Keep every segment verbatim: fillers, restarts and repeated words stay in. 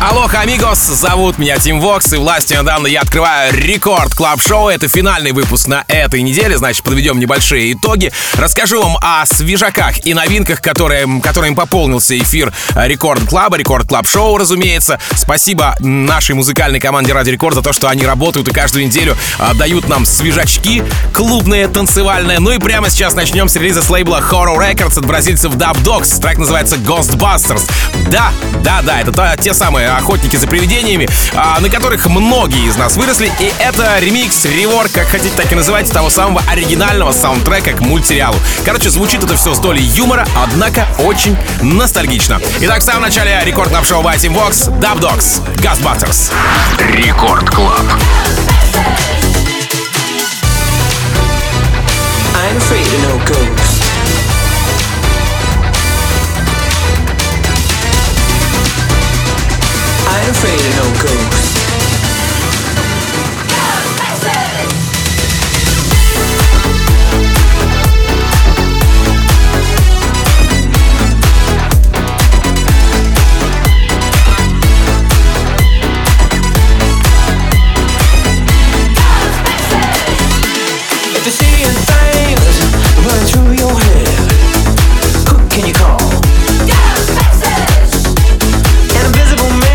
Алоха, амигос, зовут меня Тим Вокс, и властью недавно я открываю Рекорд Клаб Шоу. Это финальный выпуск на этой неделе, значит, подведем небольшие итоги. Расскажу вам о свежаках и новинках, которые, которыми пополнился эфир Рекорд Клаба, Рекорд Клаб Шоу, разумеется. Спасибо нашей музыкальной команде Ради Рекорд за то, что они работают и каждую неделю дают нам свежачки клубные, танцевальные. Ну и прямо сейчас начнем с релиза с лейбла Horror Records от бразильцев Dub Dogs. Трек называется Ghostbusters. Да, да, да, это то, те самые охотники за привидениями, на которых многие из нас выросли, и это ремикс, реворк, как хотите, так и называйте, того самого оригинального саундтрека к мультсериалу. Короче, звучит это все с долей юмора, однако очень ностальгично. Итак, в самом начале Рекорд Клаб Шоу by Team Vox, Dub Dogs, Ghostbusters. Рекорд Клаб. I'm afraid of no ghosts. Ghostbusters. If you're seeing things running through your head, who can you call? Ghostbusters. An invisible man.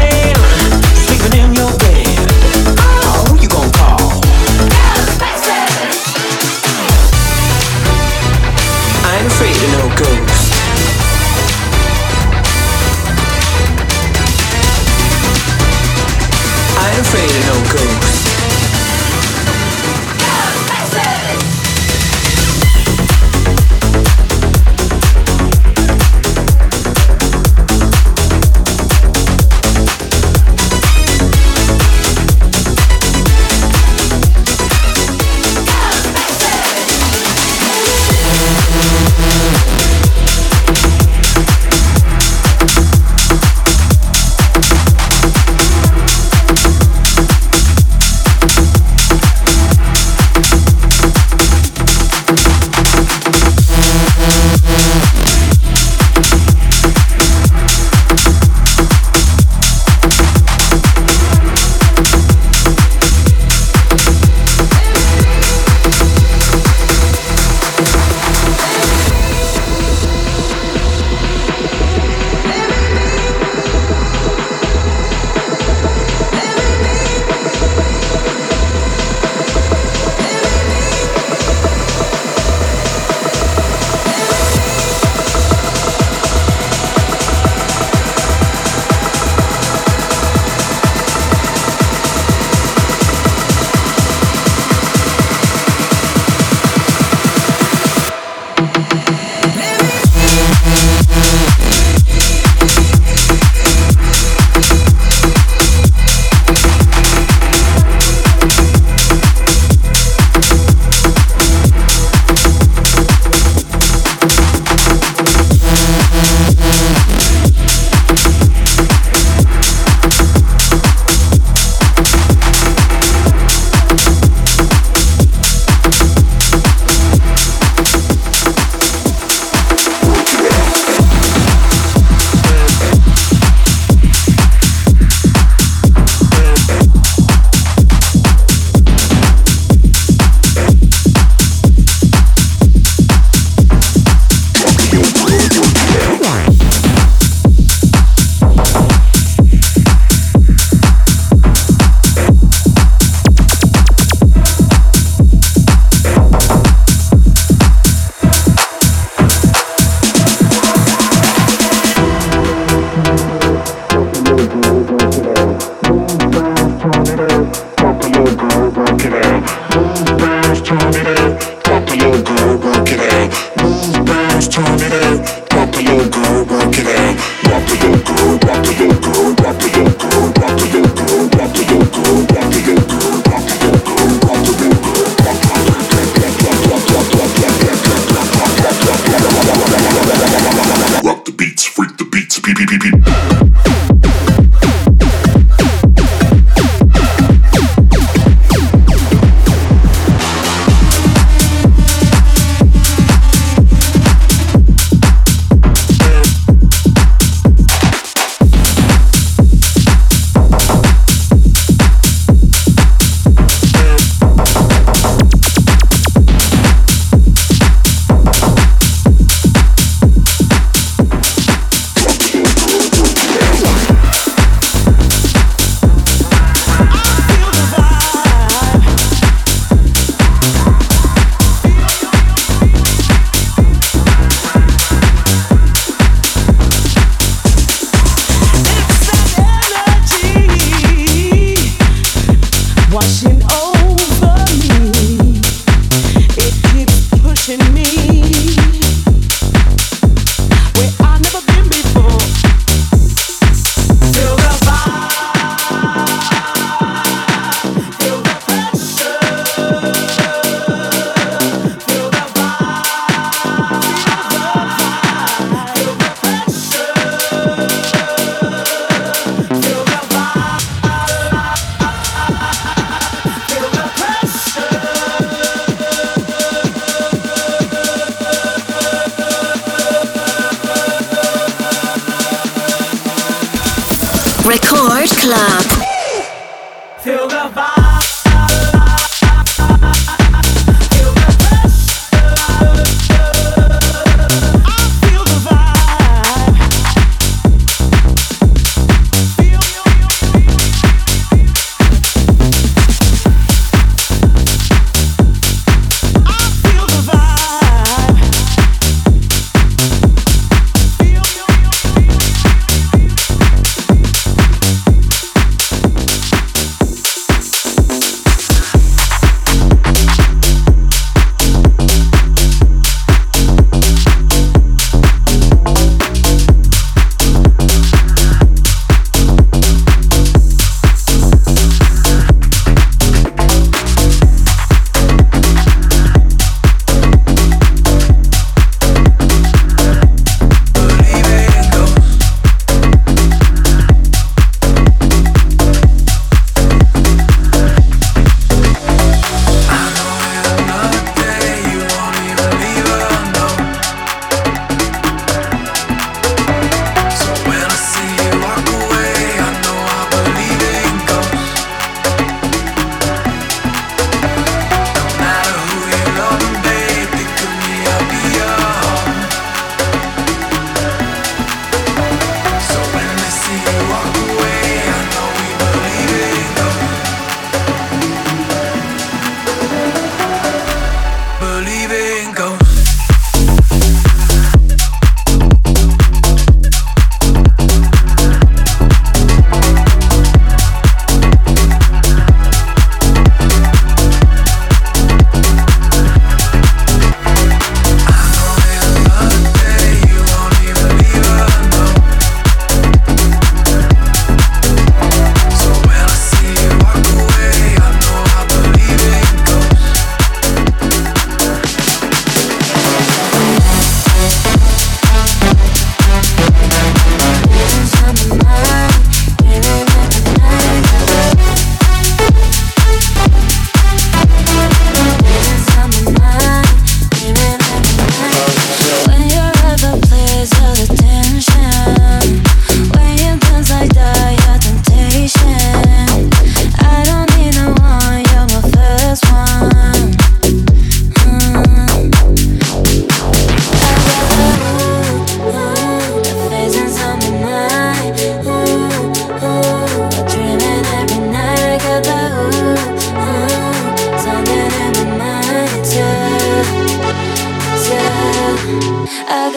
Лейбл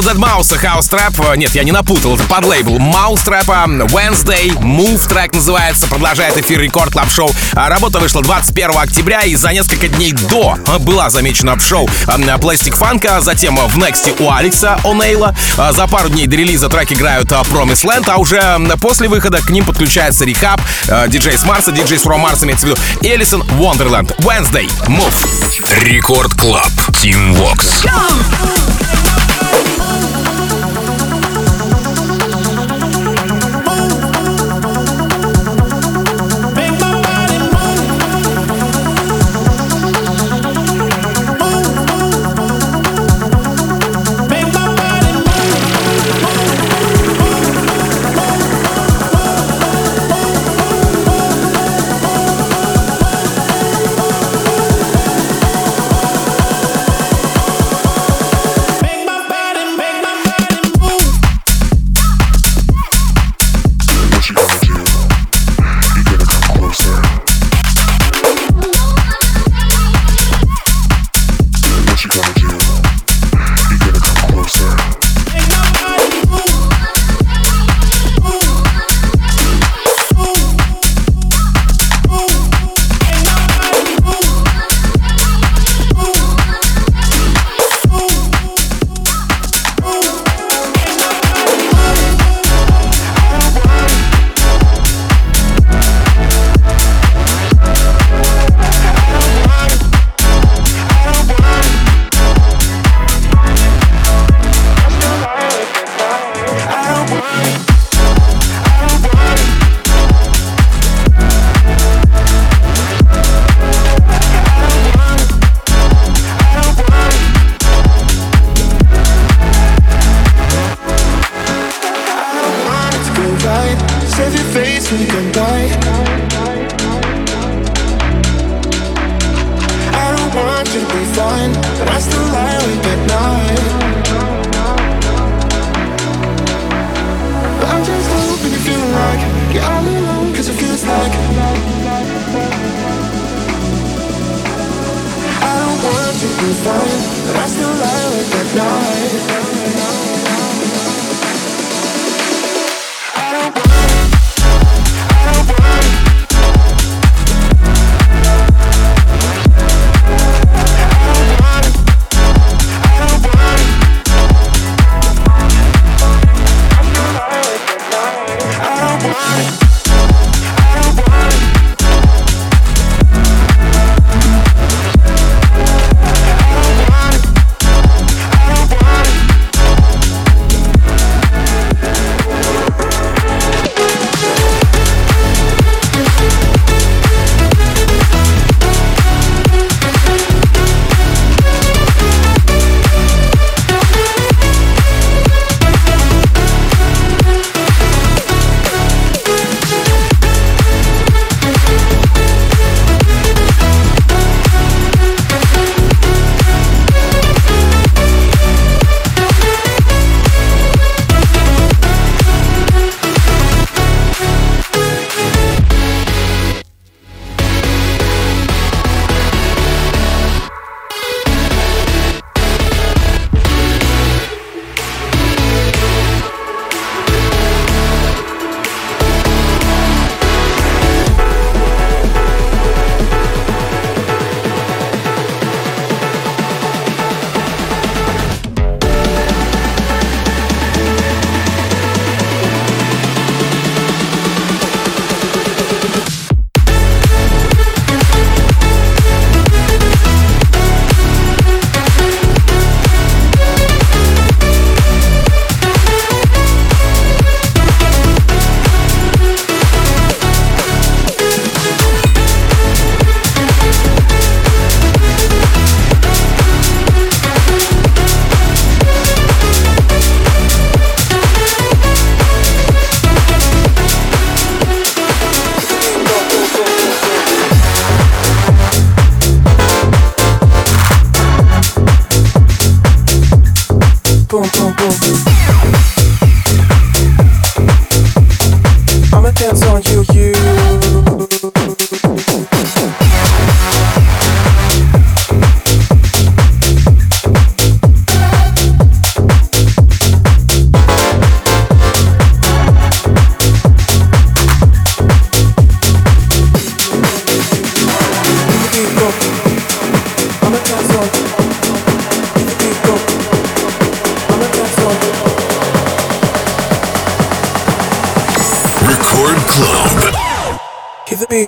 Dead Mouse, House Trap. Нет, я не напутал, это под лейбл Mouse Trap. Wednesday, Move трек называется. Продолжает эфир Рекорд Клаб Шоу. Работа вышла двадцать первого октября, и за несколько дней до была замечена в шоу Пластик Фанка, затем в Нексте у Алекса О'Нейла. За пару дней до релиза трек играют Promise Land, а уже после выхода к ним подключается Рекап, диджей с Марса, диджей с Ро Марса, имеется в виду, Элисон, Вандерлэнд. Wednesday, Move. Рекорд Клаб, Тим Вокс.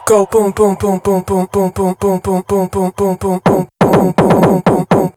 Go boom boom boom boom boom boom boom boom boom boom boom boom boom boom boom boom boom boom boom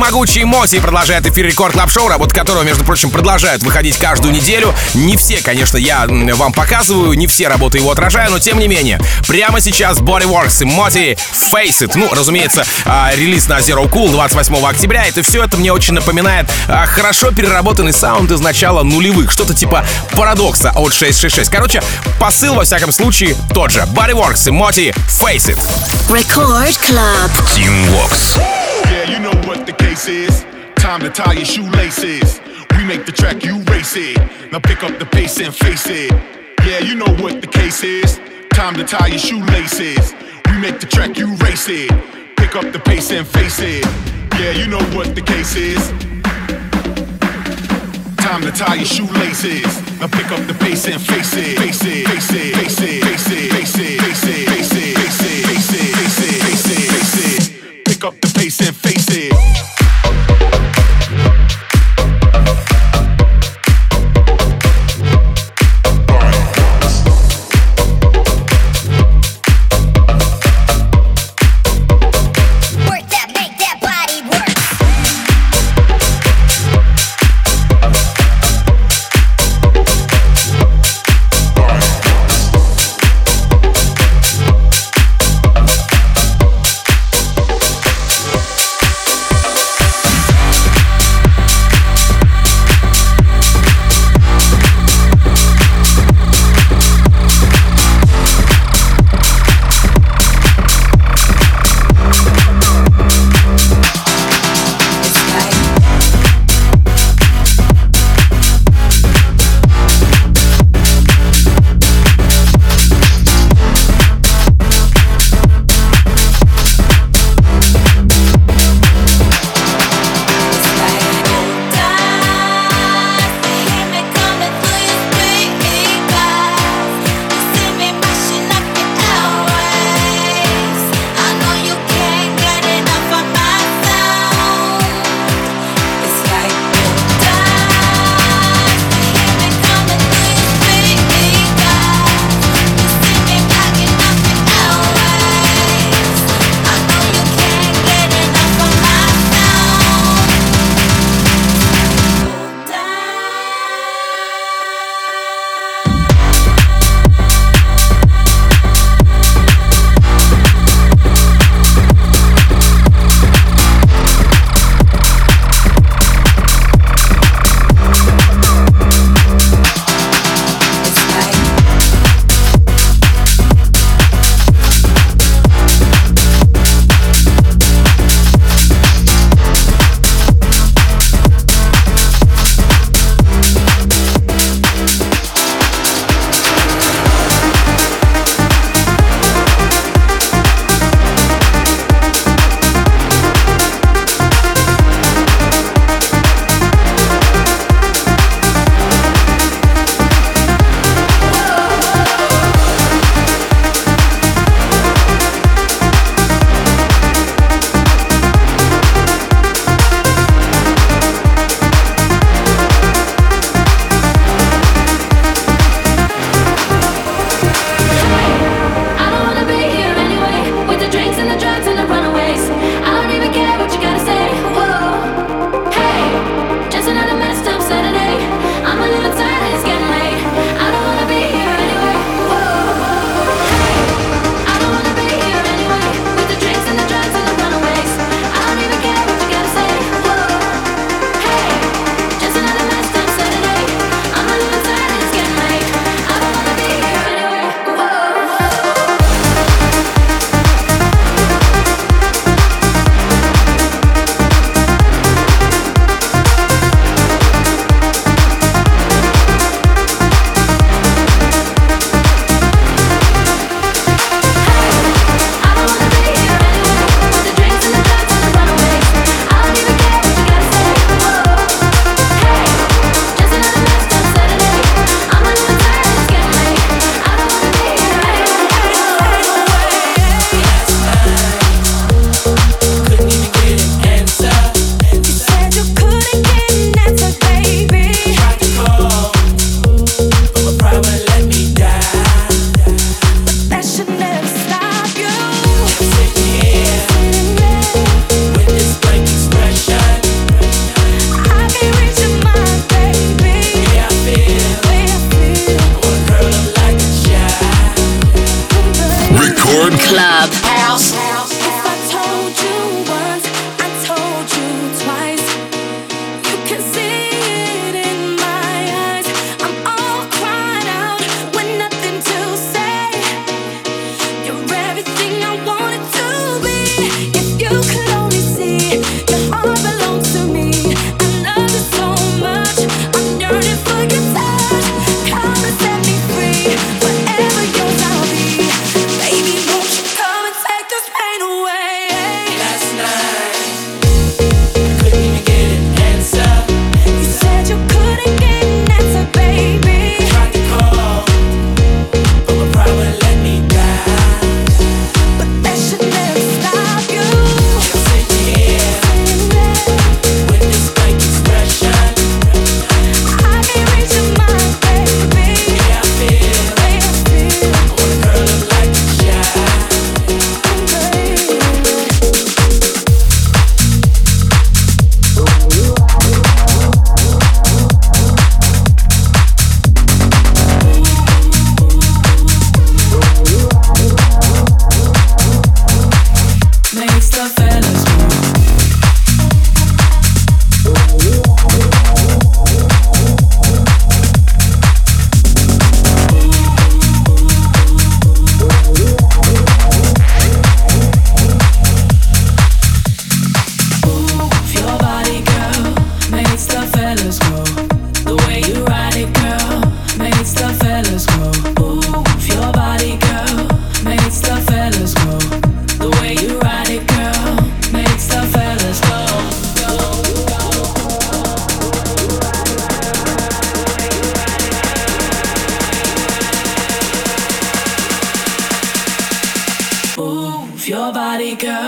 могучие MOTi продолжает эфир Рекорд Клаб Шоу, работа которого, между прочим, продолжают выходить каждую неделю. Не все, конечно, я вам показываю, не все работы его отражаю, но тем не менее. Прямо сейчас Bodyworks и MOTi Face It. Ну, разумеется, релиз на Zero Cool двадцать восьмого октября. И все это мне очень напоминает хорошо переработанный саунд из начала нулевых. Что-то типа парадокса от шестьсот шестьдесят шесть. Короче, посыл, во всяком случае, тот же. Bodyworks и MOTi Face It. Record Club. Teamworks. Yeah, you know what the case is. Time to tie your shoelaces. We make the track, you race it. Now pick up the pace and face it. Yeah, you know what the case is. Time to tie your shoelaces. We make the track, you race it. Pick up the pace and face it. Yeah, you know what the case is. Time to tie your shoelaces. Now pick up the pace and face it. Face it, face it, face it, face it, face it, face it, face it, face it, face it, face it, face it, face it. Pick up the pace and face it.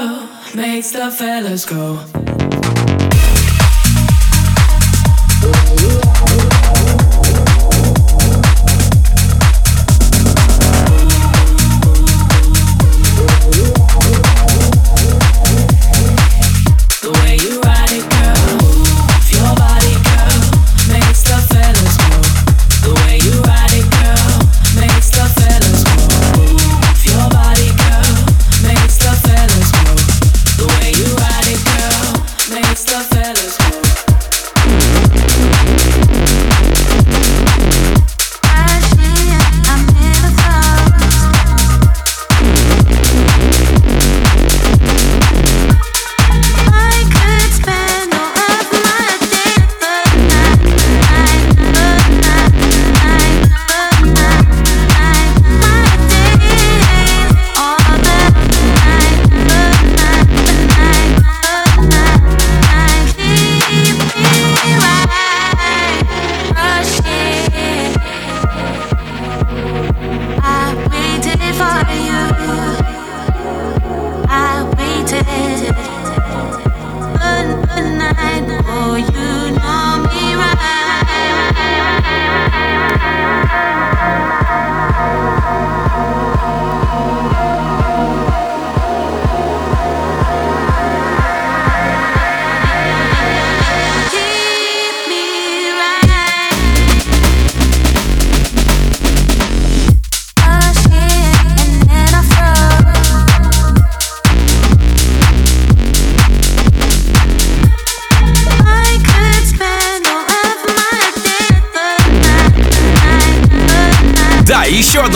girl makes the fellas go.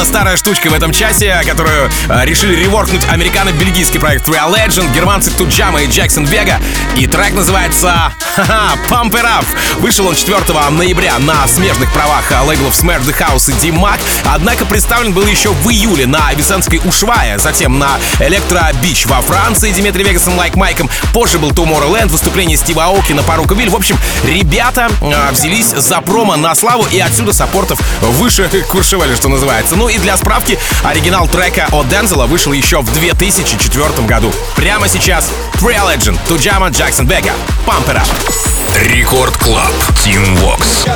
Старая штучка в этом часе, которую э, решили реворкнуть американо-бельгийский проект Real Legend, германцы Tujamo и Jackson Vega. И трек называется ха-ха, Pump It Up. Вышел он четвёртого ноября на смежных правах лейблов Smash The House и Дим Мак, однако представлен был еще в июле на Авиценской Ушвае, затем на Electrobeach во Франции Димитри Вегасом, Лайк Майком. Позже был Tomorrowland, выступление Стива Аоки на пару кабель. В общем, ребята э, взялись за промо на славу и отсюда саппортов выше куршевали, что называется. Ну и для справки, оригинал трека от Дензела вышел еще в две тысячи четвёртом году. Прямо сейчас Real Legend, Tujamo, Jackson Vega, Pump It Up. Рекорд Клаб, Team Vox.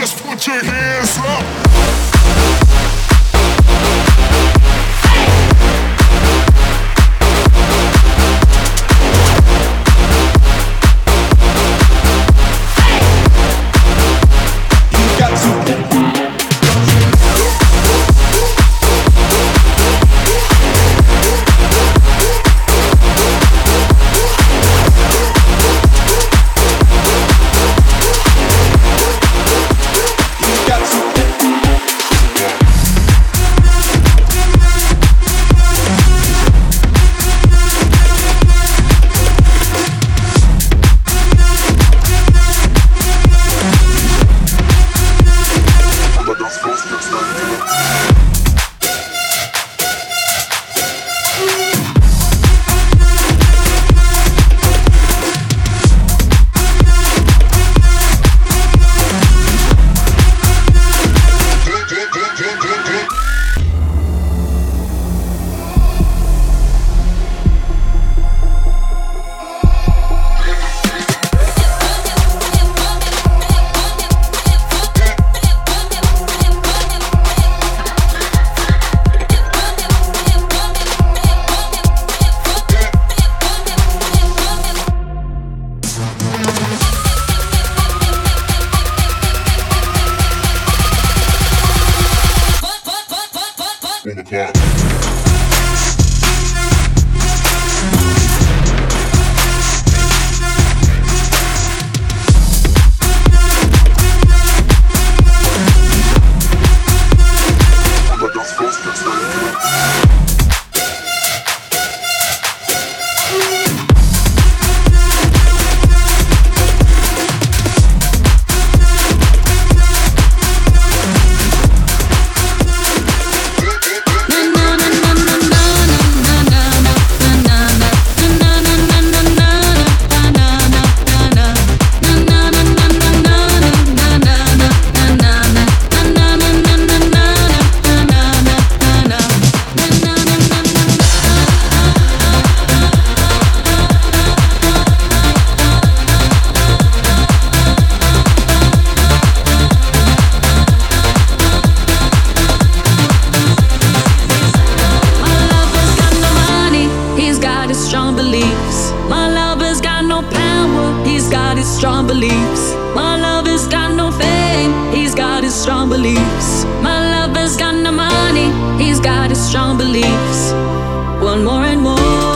Just put your hands up. strong beliefs. My lover's got no power, he's got his strong beliefs. My lover's got no fame, he's got his strong beliefs. My lover's got no money, he's got his strong beliefs. One more and more.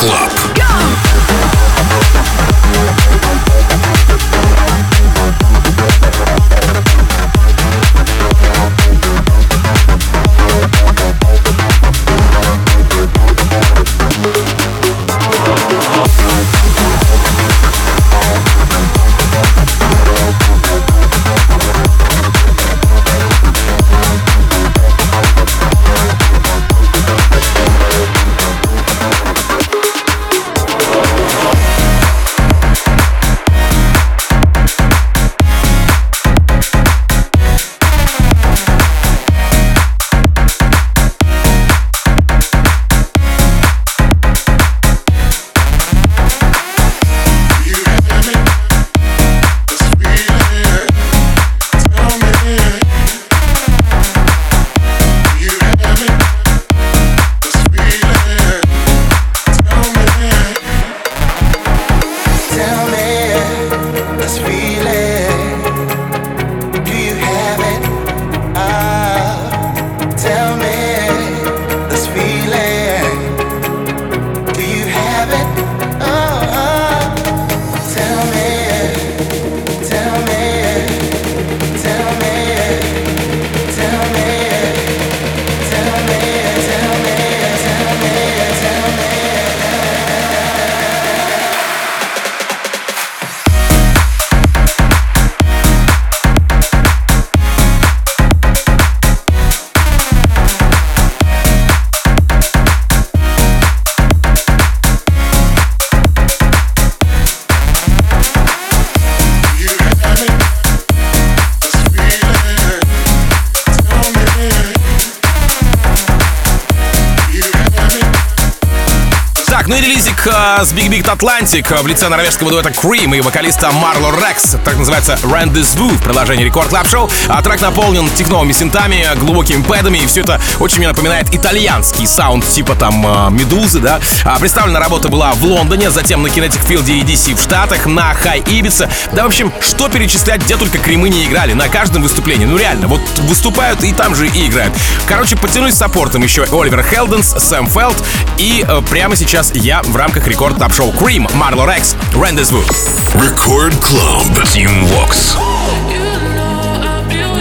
Club. С Big Big Atlantic в лице норвежского дуэта Крим и вокалиста Марло Рекс. Так называется Rendezvous в продолжении Рекорд Клаб Шоу. А трек наполнен техновыми синтами, глубокими пэдами, и все это очень мне напоминает итальянский саунд, типа там Медузы, да. А представлена работа была в Лондоне, затем на Кинетик Field и и ди си в Штатах, на Хай Ибице. Да, в общем, что перечислять, где только Кримы не играли. На каждом выступлении. Ну реально, вот выступают и там же и играют. Короче, потянусь с саппортом еще Оливер Хелденс, Сэм Фелд. И э, прямо сейчас я в рамках рекорда топ-шоу Cream, Марло Рекс, Rendezvous. Record Club, Team Vox. Go away.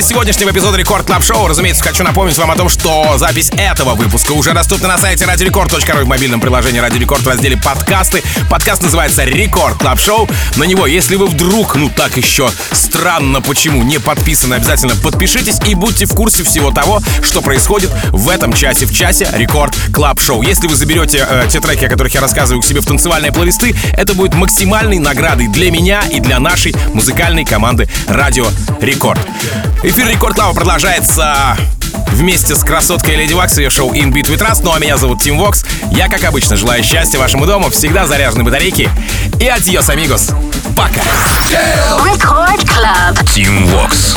Сегодняшнего эпизода Рекорд Клаб Шоу. Разумеется, хочу напомнить вам о том, что запись этого выпуска уже доступна на сайте радиорекорд точка ру и в мобильном приложении Радио Рекорд в разделе подкасты. Подкаст называется Рекорд Клаб Шоу. На него, если вы вдруг, ну так еще странно почему, не подписаны, обязательно подпишитесь и будьте в курсе всего того, что происходит в этом часе, в часе Рекорд Клаб Шоу. Если вы заберете э, те треки, о которых я рассказываю к себе в танцевальные плейлисты, это будет максимальной наградой для меня и для нашей музыкальной команды Радио Рекорд. Эфир Рекорд Клаба продолжается вместе с красоткой Леди Вакс и ее шоу InBit with Trust. Ну а меня зовут Тим Вокс. Я, как обычно, желаю счастья вашему дому, всегда заряжены батарейки. И адьос, амигос. Пока. Рекорд Клаб. Тим Вокс.